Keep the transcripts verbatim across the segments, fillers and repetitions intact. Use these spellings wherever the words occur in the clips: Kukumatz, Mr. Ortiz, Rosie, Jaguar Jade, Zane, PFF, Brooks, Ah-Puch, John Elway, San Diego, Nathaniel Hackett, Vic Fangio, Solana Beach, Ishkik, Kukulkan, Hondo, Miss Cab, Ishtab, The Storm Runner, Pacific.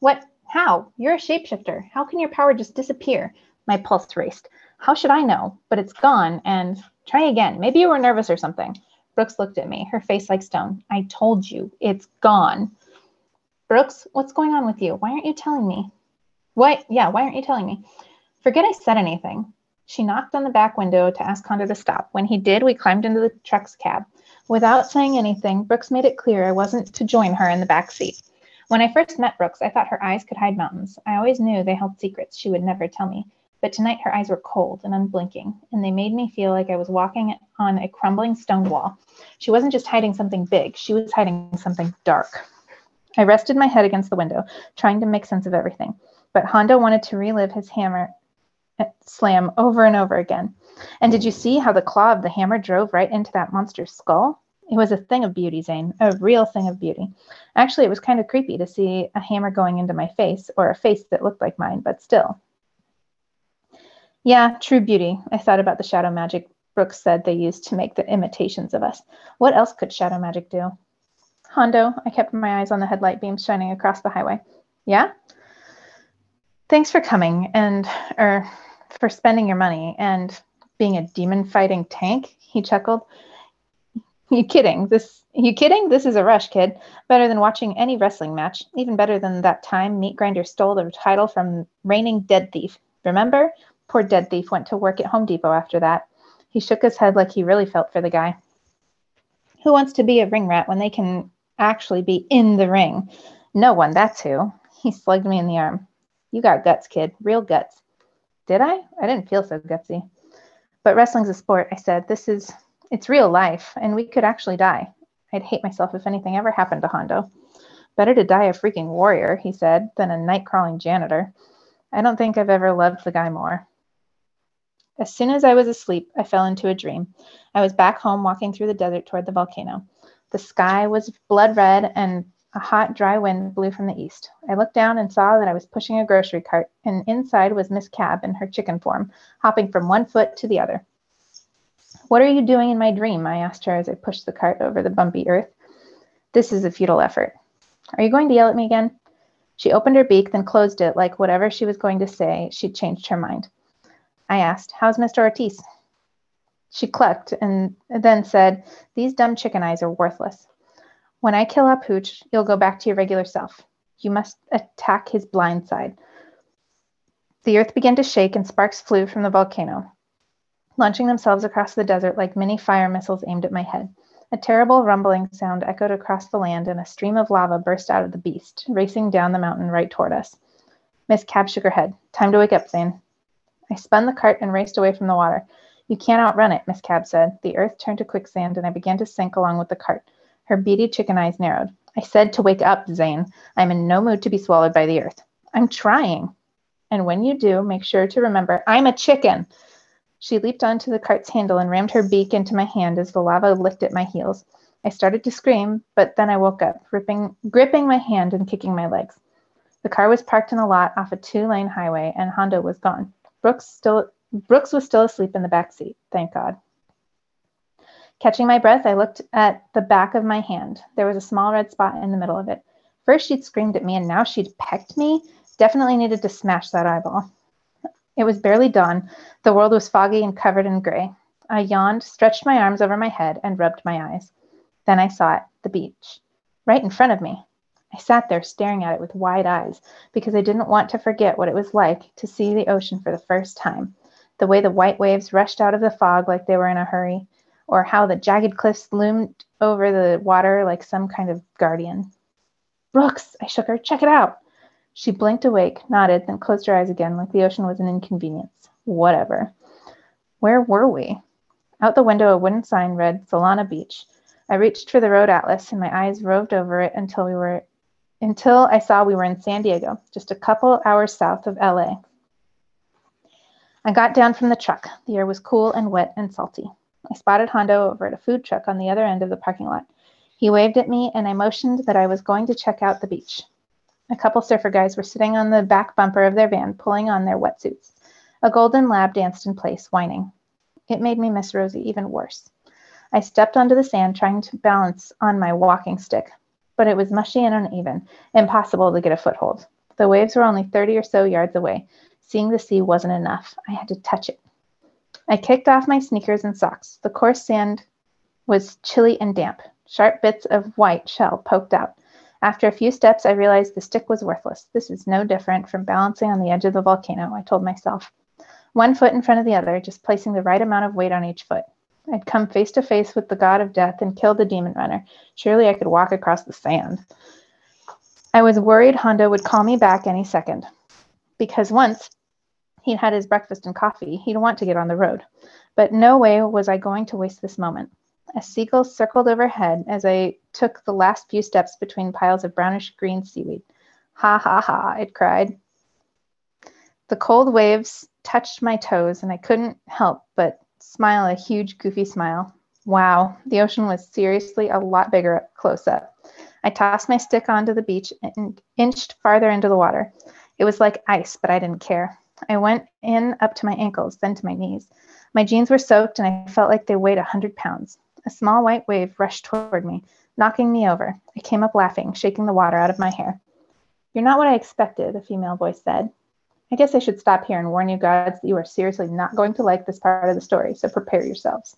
What? How? You're a shapeshifter. How can your power just disappear? My pulse raced. How should I know? But it's gone, and try again. Maybe you were nervous or something. Brooks looked at me, her face like stone. I told you, it's gone. Brooks, what's going on with you? Why aren't you telling me? What? Yeah, why aren't you telling me? Forget I said anything. She knocked on the back window to ask Hondo to stop. When he did, we climbed into the truck's cab. Without saying anything, Brooks made it clear I wasn't to join her in the back seat. When I first met Brooks, I thought her eyes could hide mountains. I always knew they held secrets she would never tell me. But tonight her eyes were cold and unblinking, and they made me feel like I was walking on a crumbling stone wall. She wasn't just hiding something big. She was hiding something dark. I rested my head against the window, trying to make sense of everything. But Hondo wanted to relive his hammer slam over and over again. And did you see how the claw of the hammer drove right into that monster's skull? It was a thing of beauty, Zane, a real thing of beauty. Actually, it was kind of creepy to see a hammer going into my face, or a face that looked like mine, but still. Yeah, true beauty. I thought about the shadow magic Brooks said they used to make the imitations of us. What else could shadow magic do? Hondo, I kept my eyes on the headlight beams shining across the highway. Yeah? Thanks for coming, and, er, for spending your money, and being a demon-fighting tank, he chuckled. You kidding? This you kidding? This is a rush, kid. Better than watching any wrestling match. Even better than that time Meat Grinder stole the title from reigning Dead Thief. Remember? Poor Dead Thief went to work at Home Depot after that. He shook his head like he really felt for the guy. Who wants to be a ring rat when they can actually be in the ring? No one, that's who. He slugged me in the arm. You got guts, kid. Real guts. Did I? I didn't feel so gutsy. But wrestling's a sport, I said. This is... It's real life, and we could actually die. I'd hate myself if anything ever happened to Hondo. Better to die a freaking warrior, he said, than a night-crawling janitor. I don't think I've ever loved the guy more. As soon as I was asleep, I fell into a dream. I was back home walking through the desert toward the volcano. The sky was blood red, and a hot, dry wind blew from the east. I looked down and saw that I was pushing a grocery cart, and inside was Miss Cab in her chicken form, hopping from one foot to the other. What are you doing in my dream? I asked her as I pushed the cart over the bumpy earth. This is a futile effort. Are you going to yell at me again? She opened her beak, then closed it like whatever she was going to say, she'd changed her mind. I asked, how's Mister Ortiz? She clucked and then said, these dumb chicken eyes are worthless. When I kill Ah-Puch, you'll go back to your regular self. You must attack his blind side. The earth began to shake and sparks flew from the volcano, launching themselves across the desert like mini fire missiles aimed at my head. A terrible rumbling sound echoed across the land, and a stream of lava burst out of the beast, racing down the mountain right toward us. Miss Cab shook her head. Time to wake up, Zane. I spun the cart and raced away from the water. You can't outrun it, Miss Cab said. The earth turned to quicksand, and I began to sink along with the cart. Her beady chicken eyes narrowed. I said to wake up, Zane. I'm in no mood to be swallowed by the earth. I'm trying. And when you do, make sure to remember, I'm a chicken. She leaped onto the cart's handle and rammed her beak into my hand as the lava licked at my heels. I started to scream, but then I woke up, ripping, gripping my hand and kicking my legs. The car was parked in a lot off a two-lane highway, and Hondo was gone. Brooks still, Brooks was still asleep in the back seat, thank God. Catching my breath, I looked at the back of my hand. There was a small red spot in the middle of it. First she'd screamed at me, and now she'd pecked me. Definitely needed to smash that eyeball. It was barely dawn. The world was foggy and covered in gray. I yawned, stretched my arms over my head, and rubbed my eyes. Then I saw it, the beach, right in front of me. I sat there staring at it with wide eyes because I didn't want to forget what it was like to see the ocean for the first time, the way the white waves rushed out of the fog like they were in a hurry, or how the jagged cliffs loomed over the water like some kind of guardian. Brooks, I shook her, check it out. She blinked awake, nodded, then closed her eyes again like the ocean was an inconvenience. Whatever. Where were we? Out the window, a wooden sign read, Solana Beach. I reached for the road atlas, and my eyes roved over it until we were, until I saw we were in San Diego, just a couple hours south of L A. I got down from the truck. The air was cool and wet and salty. I spotted Hondo over at a food truck on the other end of the parking lot. He waved at me, and I motioned that I was going to check out the beach. A couple surfer guys were sitting on the back bumper of their van, pulling on their wetsuits. A golden lab danced in place, whining. It made me miss Rosie even worse. I stepped onto the sand, trying to balance on my walking stick, but it was mushy and uneven, impossible to get a foothold. The waves were only thirty or so yards away. Seeing the sea wasn't enough. I had to touch it. I kicked off my sneakers and socks. The coarse sand was chilly and damp. Sharp bits of white shell poked out. After a few steps, I realized the stick was worthless. This was no different from balancing on the edge of the volcano, I told myself. One foot in front of the other, just placing the right amount of weight on each foot. I'd come face to face with the god of death and killed the demon runner. Surely I could walk across the sand. I was worried Hondo would call me back any second, because once he'd had his breakfast and coffee, he'd want to get on the road. But no way was I going to waste this moment. A seagull circled overhead as I took the last few steps between piles of brownish-green seaweed. Ha, ha, ha, it cried. The cold waves touched my toes, and I couldn't help but smile a huge, goofy smile. Wow, the ocean was seriously a lot bigger up close up. I tossed my stick onto the beach and inched farther into the water. It was like ice, but I didn't care. I went in up to my ankles, then to my knees. My jeans were soaked, and I felt like they weighed a hundred pounds. A small white wave rushed toward me, knocking me over. I came up laughing, shaking the water out of my hair. You're not what I expected, a female voice said. I guess I should stop here and warn you gods that you are seriously not going to like this part of the story, so prepare yourselves.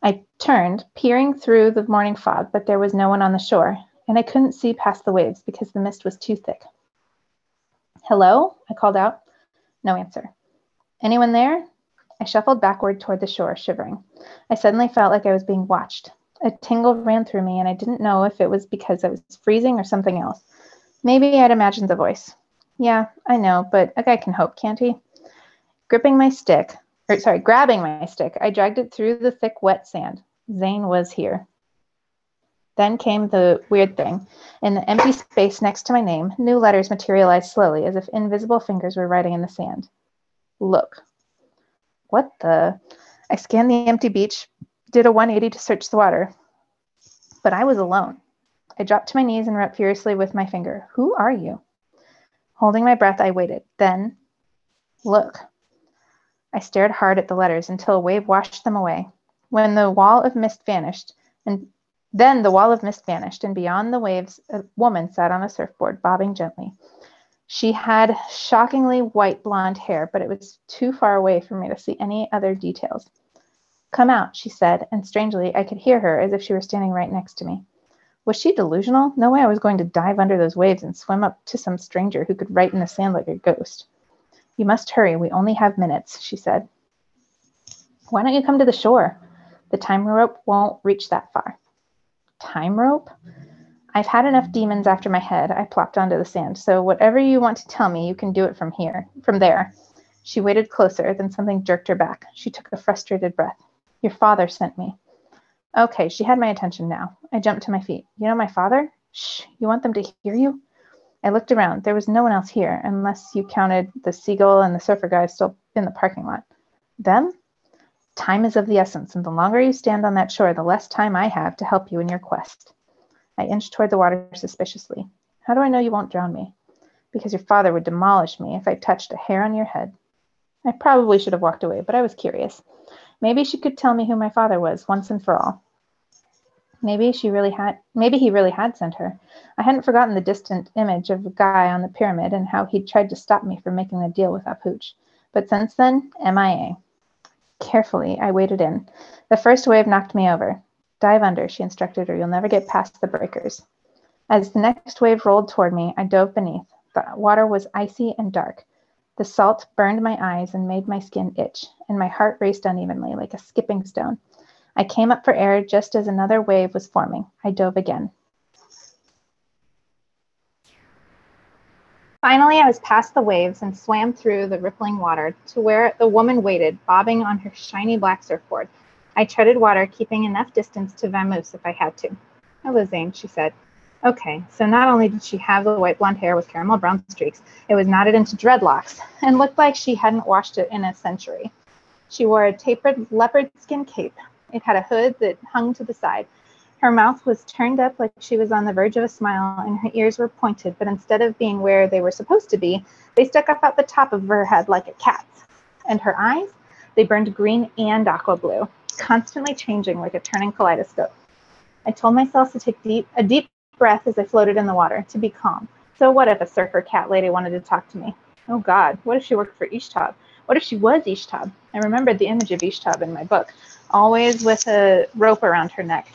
I turned, peering through the morning fog, but there was no one on the shore, and I couldn't see past the waves because the mist was too thick. Hello? I called out. No answer. Anyone there? I shuffled backward toward the shore, shivering. I suddenly felt like I was being watched. A tingle ran through me, and I didn't know if it was because I was freezing or something else. Maybe I'd imagined the voice. Yeah, I know, but a guy can hope, can't he? Gripping my stick, or sorry, grabbing my stick, I dragged it through the thick, wet sand. Zane was here. Then came the weird thing. In the empty space next to my name, new letters materialized slowly, as if invisible fingers were writing in the sand. Look. What the? I scanned the empty beach, did a one eighty to search the water. But I was alone. I dropped to my knees and wrote furiously with my finger. Who are you? Holding my breath, I waited. Then, look. I stared hard at the letters until a wave washed them away. When the wall of mist vanished, and then the wall of mist vanished, and beyond the waves, a woman sat on a surfboard, bobbing gently. She had shockingly white blonde hair, but it was too far away for me to see any other details. Come out, she said, and strangely, I could hear her as if she were standing right next to me. Was she delusional? No way I was going to dive under those waves and swim up to some stranger who could write in the sand like a ghost. You must hurry. We only have minutes, she said. Why don't you come to the shore? The time rope won't reach that far. Time rope? I've had enough demons after my head. I plopped onto the sand. So whatever you want to tell me, you can do it from here, from there. She waited closer, then something jerked her back. She took a frustrated breath. Your father sent me. Okay, she had my attention now. I jumped to my feet. You know my father? Shh, you want them to hear you? I looked around. There was no one else here, unless you counted the seagull and the surfer guy still in the parking lot. Them? Time is of the essence, and the longer you stand on that shore, the less time I have to help you in your quest. I inched toward the water suspiciously. How do I know you won't drown me? Because your father would demolish me if I touched a hair on your head. I probably should have walked away, but I was curious. Maybe she could tell me who my father was once and for all. Maybe she really had, maybe he really had sent her. I hadn't forgotten the distant image of the guy on the pyramid and how he'd tried to stop me from making the deal with Ah-Puch. But since then, M I A. Carefully, I waded in. The first wave knocked me over. Dive under, she instructed, or you'll never get past the breakers. As the next wave rolled toward me, I dove beneath. The water was icy and dark. The salt burned my eyes and made my skin itch, and my heart raced unevenly like a skipping stone. I came up for air just as another wave was forming. I dove again. Finally, I was past the waves and swam through the rippling water to where the woman waited, bobbing on her shiny black surfboard. I treaded water, keeping enough distance to vamoose if I had to. Hello, Zane, she said. Okay, so not only did she have the white blonde hair with caramel brown streaks, it was knotted into dreadlocks and looked like she hadn't washed it in a century. She wore a tapered leopard skin cape. It had a hood that hung to the side. Her mouth was turned up like she was on the verge of a smile, and her ears were pointed, but instead of being where they were supposed to be, they stuck up at the top of her head like a cat's. And her eyes, they burned green and aqua blue, constantly changing like a turning kaleidoscope. I told myself to take deep, a deep breath as I floated in the water, to be calm. So what if a surfer cat lady wanted to talk to me? Oh God, what if she worked for Ishtab? What if she was Ishtab? I remembered the image of Ishtab in my book, always with a rope around her neck.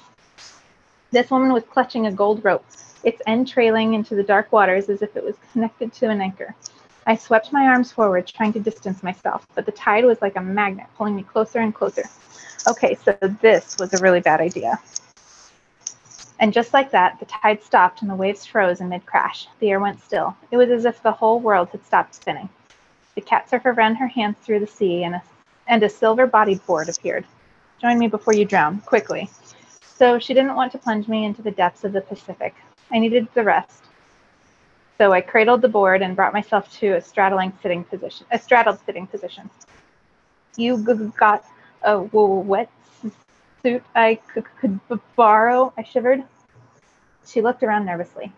This woman was clutching a gold rope, its end trailing into the dark waters as if it was connected to an anchor. I swept my arms forward, trying to distance myself, but the tide was like a magnet, pulling me closer and closer. Okay, so this was a really bad idea. And just like that, the tide stopped and the waves froze in mid-crash. The air went still. It was as if the whole world had stopped spinning. The cat surfer ran her hands through the sea, and a, and a silver-bodied board appeared. Join me before you drown, quickly. So she didn't want to plunge me into the depths of the Pacific. I needed the rest. So I cradled the board and brought myself to a straddling sitting position, a straddled sitting position. You g- got a w- wet suit I c- could b- borrow, I shivered. She looked around nervously.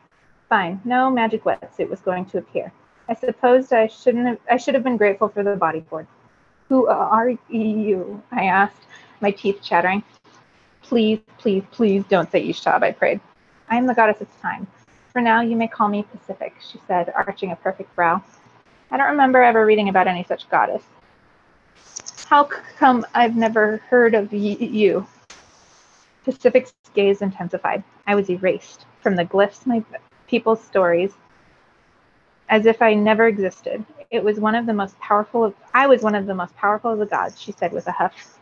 Fine, no magic wetsuit was going to appear. I supposed I shouldn't have, I should have been grateful for the bodyboard. Who are you? I asked, my teeth chattering. Please, please, please don't say Ishtab, I prayed. I am the goddess of time. For now, you may call me Pacific, she said, arching a perfect brow. I don't remember ever reading about any such goddess. How c- come I've never heard of y- you? Pacific's gaze intensified. I was erased from the glyphs, my people's stories, as if I never existed. It was one of the most powerful of, I was one of the most powerful of the gods, she said with a huff.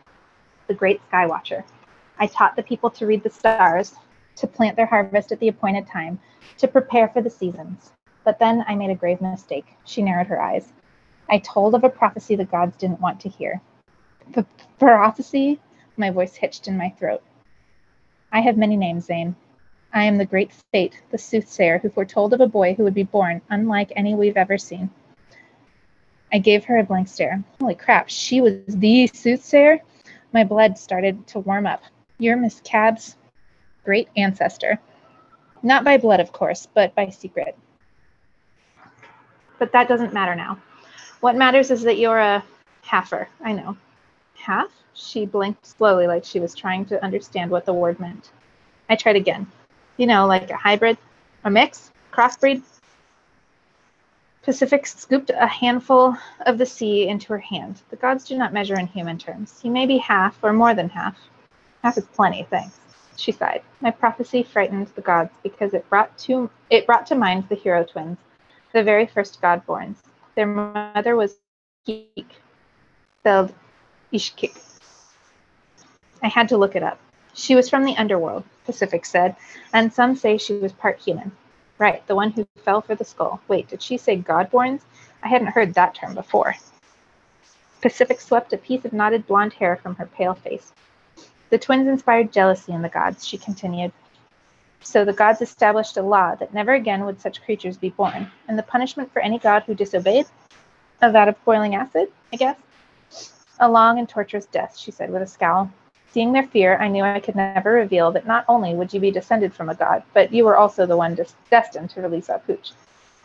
The great sky watcher. I taught the people to read the stars, to plant their harvest at the appointed time, to prepare for the seasons. But then I made a grave mistake. She narrowed her eyes. I told of a prophecy the gods didn't want to hear. The prophecy? My voice hitched in my throat. I have many names, Zane. I am the great fate, the soothsayer, who foretold of a boy who would be born unlike any we've ever seen. I gave her a blank stare. Holy crap, she was the soothsayer? My blood started to warm up. You're Miss Cab's great ancestor. Not by blood, of course, but by secret. But that doesn't matter now. What matters is that you're a halfer. I know. Half? She blinked slowly, like she was trying to understand what the word meant. I tried again. You know, like a hybrid, a mix, crossbreed. Pacific scooped a handful of the sea into her hand. The gods do not measure in human terms. He may be half or more than half. Half is plenty, thanks. She sighed. My prophecy frightened the gods because it brought to it brought to mind the hero twins, the very first godborns. Their mother was Ishkik, spelled Ishkik. I had to look it up. She was from the underworld, Pacific said, and some say she was part human. Right, the one who fell for the skull. Wait, did she say godborns? I hadn't heard that term before. Pacific swept a piece of knotted blonde hair from her pale face. The twins inspired jealousy in the gods, she continued. So the gods established a law that never again would such creatures be born, and the punishment for any god who disobeyed? Oh, that of boiling acid, I guess? A long and torturous death, she said with a scowl. Seeing their fear, I knew I could never reveal that not only would you be descended from a god, but you were also the one des- destined to release Ah-Puch,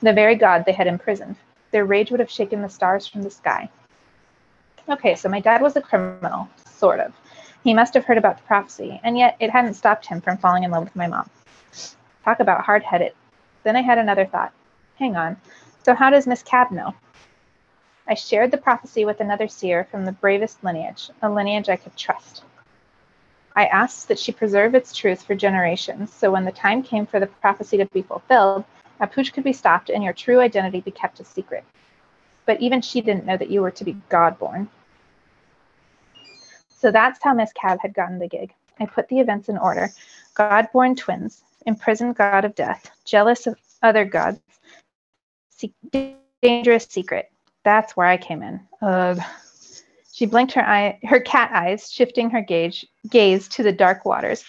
the very god they had imprisoned. Their rage would have shaken the stars from the sky. Okay, so my dad was a criminal, sort of. He must have heard about the prophecy, and yet it hadn't stopped him from falling in love with my mom. Talk about hard-headed. Then I had another thought. Hang on. So how does Miss Cab know? I shared the prophecy with another seer from the bravest lineage, a lineage I could trust. I asked that she preserve its truth for generations, so when the time came for the prophecy to be fulfilled, Ah-Puch could be stopped and your true identity be kept a secret. But even she didn't know that you were to be God-born. So that's how Miss Cab had gotten the gig. I put the events in order. God-born twins, imprisoned god of death, jealous of other gods, se- dangerous secret. That's where I came in. Ugh. She blinked her eye, her cat eyes, shifting her gauge, gaze to the dark waters.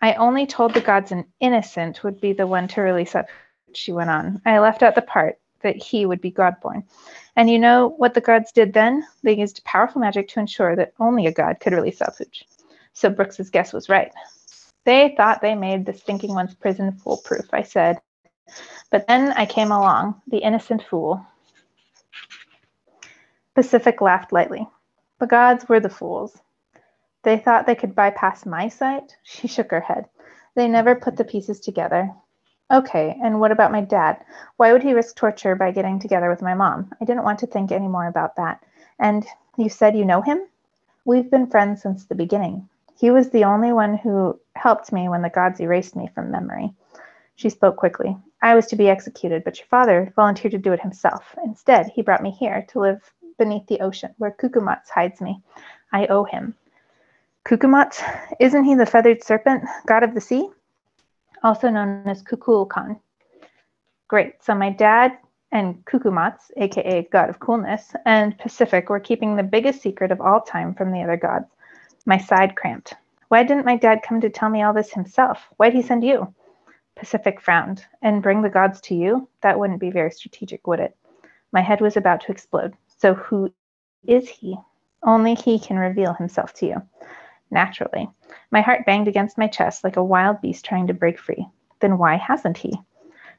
I only told the gods an innocent would be the one to release up, she went on. I left out the part that he would be God-born. And you know what the gods did then? They used powerful magic to ensure that only a god could release Ah-Puch. So Brooks's guess was right. They thought they made the stinking one's prison foolproof, I said. But then I came along, the innocent fool. Pacific laughed lightly. The gods were the fools. They thought they could bypass my sight? She shook her head. They never put the pieces together. Okay, and what about my dad? Why would he risk torture by getting together with my mom? I didn't want to think any more about that. And you said you know him? We've been friends since the beginning. He was the only one who helped me when the gods erased me from memory. She spoke quickly. I was to be executed, but your father volunteered to do it himself. Instead, he brought me here to live beneath the ocean, where Kukumatz hides me. I owe him. Kukumatz? Isn't he the feathered serpent, god of the sea? Also known as Kukulkan. Great, so my dad and Kukumatz, aka God of Coolness, and Pacific were keeping the biggest secret of all time from the other gods. My side cramped. Why didn't my dad come to tell me all this himself? Why'd he send you? Pacific frowned. And bring the gods to you? That wouldn't be very strategic, would it? My head was about to explode. So who is he? Only he can reveal himself to you. Naturally. My heart banged against my chest like a wild beast trying to break free. Then why hasn't he?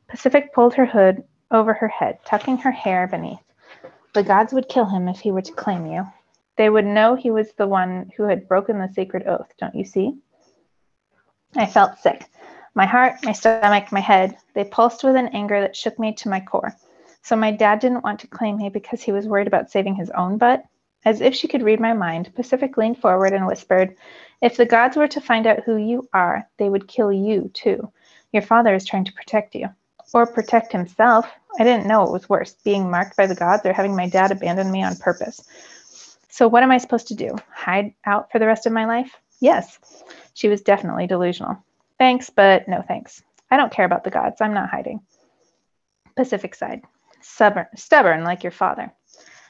Pacific pulled her hood over her head, tucking her hair beneath. The gods would kill him if he were to claim you. They would know he was the one who had broken the sacred oath, don't you see? I felt sick. My heart, my stomach, my head, they pulsed with an anger that shook me to my core. So my dad didn't want to claim me because he was worried about saving his own butt? As if she could read my mind, Pacific leaned forward and whispered, if the gods were to find out who you are, they would kill you, too. Your father is trying to protect you. Or protect himself. I didn't know it was worse, being marked by the gods or having my dad abandon me on purpose. So what am I supposed to do? Hide out for the rest of my life? Yes. She was definitely delusional. Thanks, but no thanks. I don't care about the gods. I'm not hiding. Pacific sighed. Stubborn, stubborn like your father.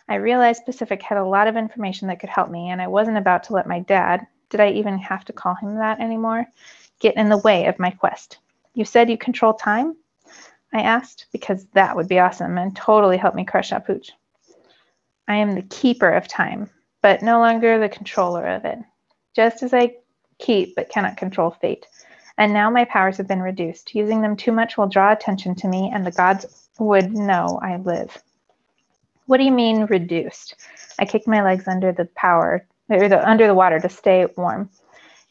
I realized Pacific had a lot of information that could help me, and I wasn't about to let my dad, did I even have to call him that anymore, get in the way of my quest. You said you control time? I asked, because that would be awesome and totally help me crush Ah-Puch. I am the keeper of time, but no longer the controller of it. Just as I keep but cannot control fate. And now my powers have been reduced. Using them too much will draw attention to me, and the gods would know I live. What do you mean reduced? I kicked my legs under the power, or the, under the water to stay warm.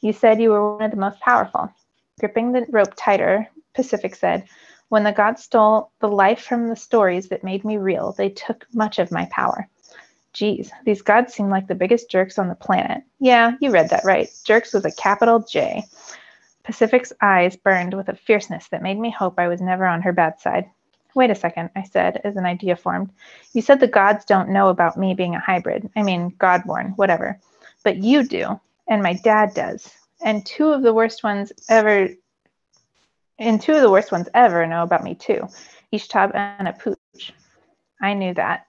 You said you were one of the most powerful. Gripping the rope tighter, Pacific said, when the gods stole the life from the stories that made me real, they took much of my power. Geez, these gods seem like the biggest jerks on the planet. Yeah, you read that right. Jerks with a capital J. Pacific's eyes burned with a fierceness that made me hope I was never on her bad side. Wait a second, I said, as an idea formed. You said the gods don't know about me being a hybrid. I mean, God-born, whatever. But you do, and my dad does. And two of the worst ones ever, and two of the worst ones ever know about me too, Ishtab and Ah-Puch. I knew that.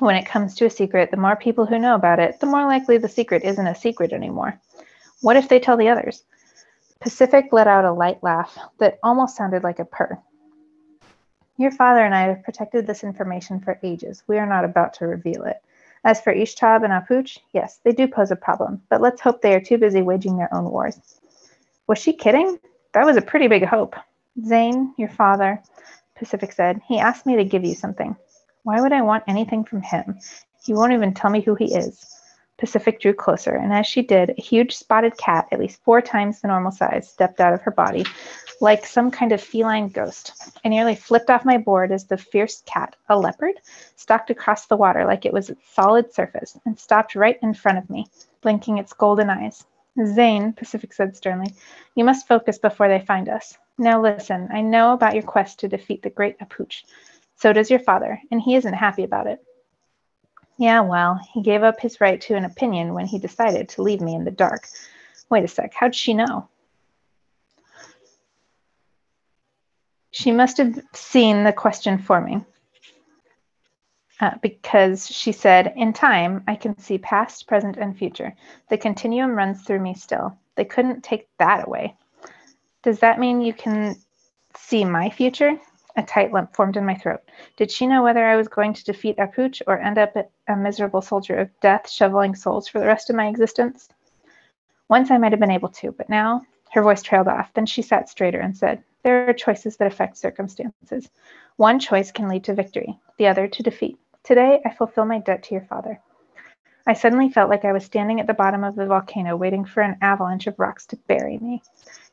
When it comes to a secret, the more people who know about it, the more likely the secret isn't a secret anymore. What if they tell the others? Pacific let out a light laugh that almost sounded like a purr. Your father and I have protected this information for ages. We are not about to reveal it. As for Ishtab and Ah-Puch, yes, they do pose a problem, but let's hope they are too busy waging their own wars. Was she kidding? That was a pretty big hope. Zane, your father, Pacific said, he asked me to give you something. Why would I want anything from him? He won't even tell me who he is. Pacific drew closer, and as she did, a huge spotted cat, at least four times the normal size, stepped out of her body, like some kind of feline ghost. I nearly flipped off my board as the fierce cat, a leopard, stalked across the water like it was a solid surface and stopped right in front of me, blinking its golden eyes. Zane, Pacific said sternly, you must focus before they find us. Now listen, I know about your quest to defeat the great Ah-Puch. So does your father, and he isn't happy about it. Yeah, well, he gave up his right to an opinion when he decided to leave me in the dark. Wait a sec, how'd she know? She must have seen the question forming uh, because she said, in time, I can see past, present, and future. The continuum runs through me still. They couldn't take that away. Does that mean you can see my future? A tight lump formed in my throat. Did she know whether I was going to defeat Ah-Puch or end up a miserable soldier of death shoveling souls for the rest of my existence? Once I might have been able to, but now her voice trailed off. Then she sat straighter and said, there are choices that affect circumstances. One choice can lead to victory, the other to defeat. Today, I fulfill my debt to your father. I suddenly felt like I was standing at the bottom of the volcano waiting for an avalanche of rocks to bury me.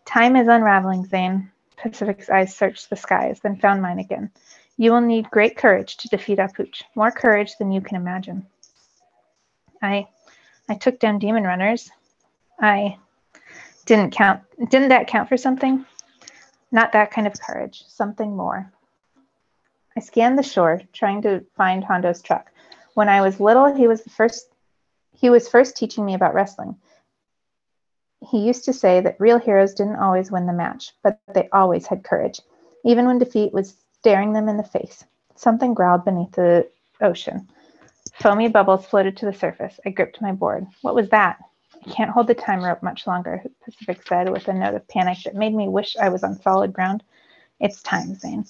Time is unraveling, Zane. Pacific's eyes searched the skies, then found mine again. You will need great courage to defeat Ah-Puch. More courage than you can imagine. I, I took down demon runners. I didn't count. Didn't that count for something? Not that kind of courage. Something more. I scanned the shore, trying to find Hondo's truck. When I was little, he was the first. He was first teaching me about wrestling. He used to say that real heroes didn't always win the match, but they always had courage, even when defeat was staring them in the face. Something growled beneath the ocean. Foamy bubbles floated to the surface. I gripped my board. What was that? I can't hold the time rope much longer, Pacific said with a note of panic that made me wish I was on solid ground. It's time, Zane.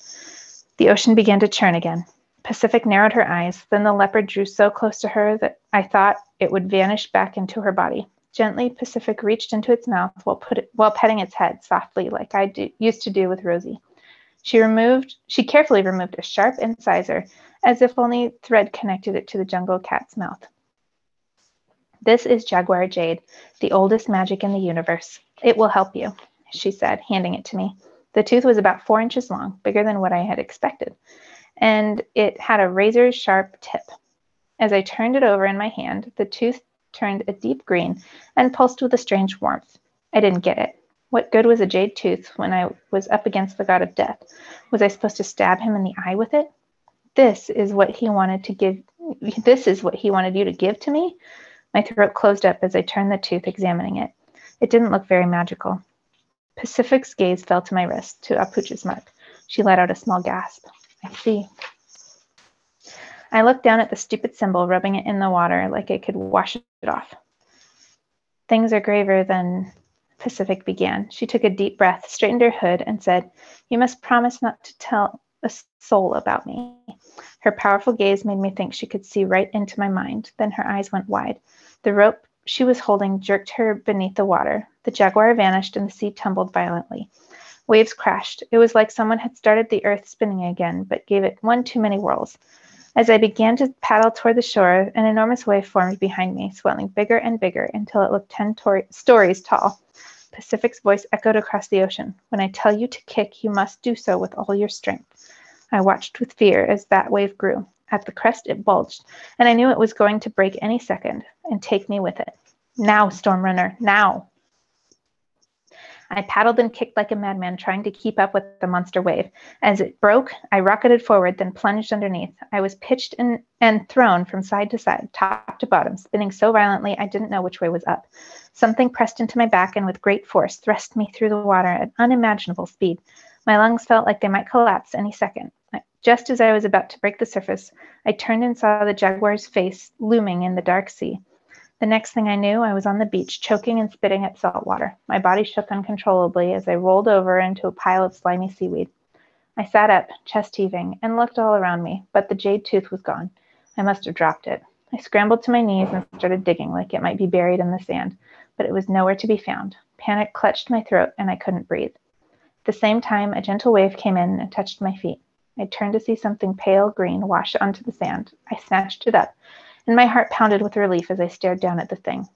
The ocean began to churn again. Pacific narrowed her eyes. Then the leopard drew so close to her that I thought it would vanish back into her body. Gently, Pacific reached into its mouth while, put it, while petting its head softly, like I do, used to do with Rosie. She removed, she carefully removed a sharp incisor, as if only thread connected it to the jungle cat's mouth. This is Jaguar Jade, the oldest magic in the universe. It will help you, she said, handing it to me. The tooth was about four inches long, bigger than what I had expected, and it had a razor-sharp tip. As I turned it over in my hand, the tooth turned a deep green and pulsed with a strange warmth. I didn't get it. What good was a jade tooth when I was up against the god of death? Was I supposed to stab him in the eye with it? This is what he wanted to give. This is what he wanted you to give to me? My throat closed up as I turned the tooth, examining it. It didn't look very magical. Pacific's gaze fell to my wrist, to Apuch's mark. She let out a small gasp. I see. I looked down at the stupid symbol, rubbing it in the water like I could wash it off. Things are graver than... Pacific began. She took a deep breath, straightened her hood, and said, "You must promise not to tell a soul about me." Her powerful gaze made me think she could see right into my mind. Then her eyes went wide. The rope she was holding jerked her beneath the water. The jaguar vanished, and the sea tumbled violently. Waves crashed. It was like someone had started the earth spinning again, but gave it one too many whirls. As I began to paddle toward the shore, an enormous wave formed behind me, swelling bigger and bigger until it looked ten tor- stories tall. Pacific's voice echoed across the ocean. When I tell you to kick, you must do so with all your strength. I watched with fear as that wave grew. At the crest, it bulged, and I knew it was going to break any second and take me with it. Now, Storm Runner, now! I paddled and kicked like a madman, trying to keep up with the monster wave. As it broke, I rocketed forward, then plunged underneath. I was pitched in, and thrown from side to side, top to bottom, spinning so violently I didn't know which way was up. Something pressed into my back and with great force thrust me through the water at unimaginable speed. My lungs felt like they might collapse any second. Just as I was about to break the surface, I turned and saw the jaguar's face looming in the dark sea. The next thing I knew, I was on the beach, choking and spitting at salt water. My body shook uncontrollably as I rolled over into a pile of slimy seaweed. I sat up, chest heaving, and looked all around me, but the jade tooth was gone. I must have dropped it. I scrambled to my knees and started digging like it might be buried in the sand, but it was nowhere to be found. Panic clutched my throat, and I couldn't breathe. At the same time, a gentle wave came in and touched my feet. I turned to see something pale green wash onto the sand. I snatched it up, and my heart pounded with relief as I stared down at the thing.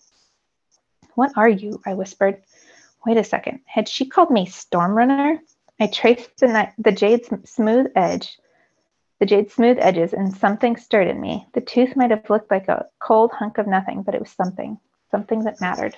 "What are you?" I whispered. Wait a second. Had she called me Storm Runner? I traced the, ni- the jade's smooth edge, the jade's smooth edges, and something stirred in me. The tooth might have looked like a cold hunk of nothing, but it was something, something that mattered.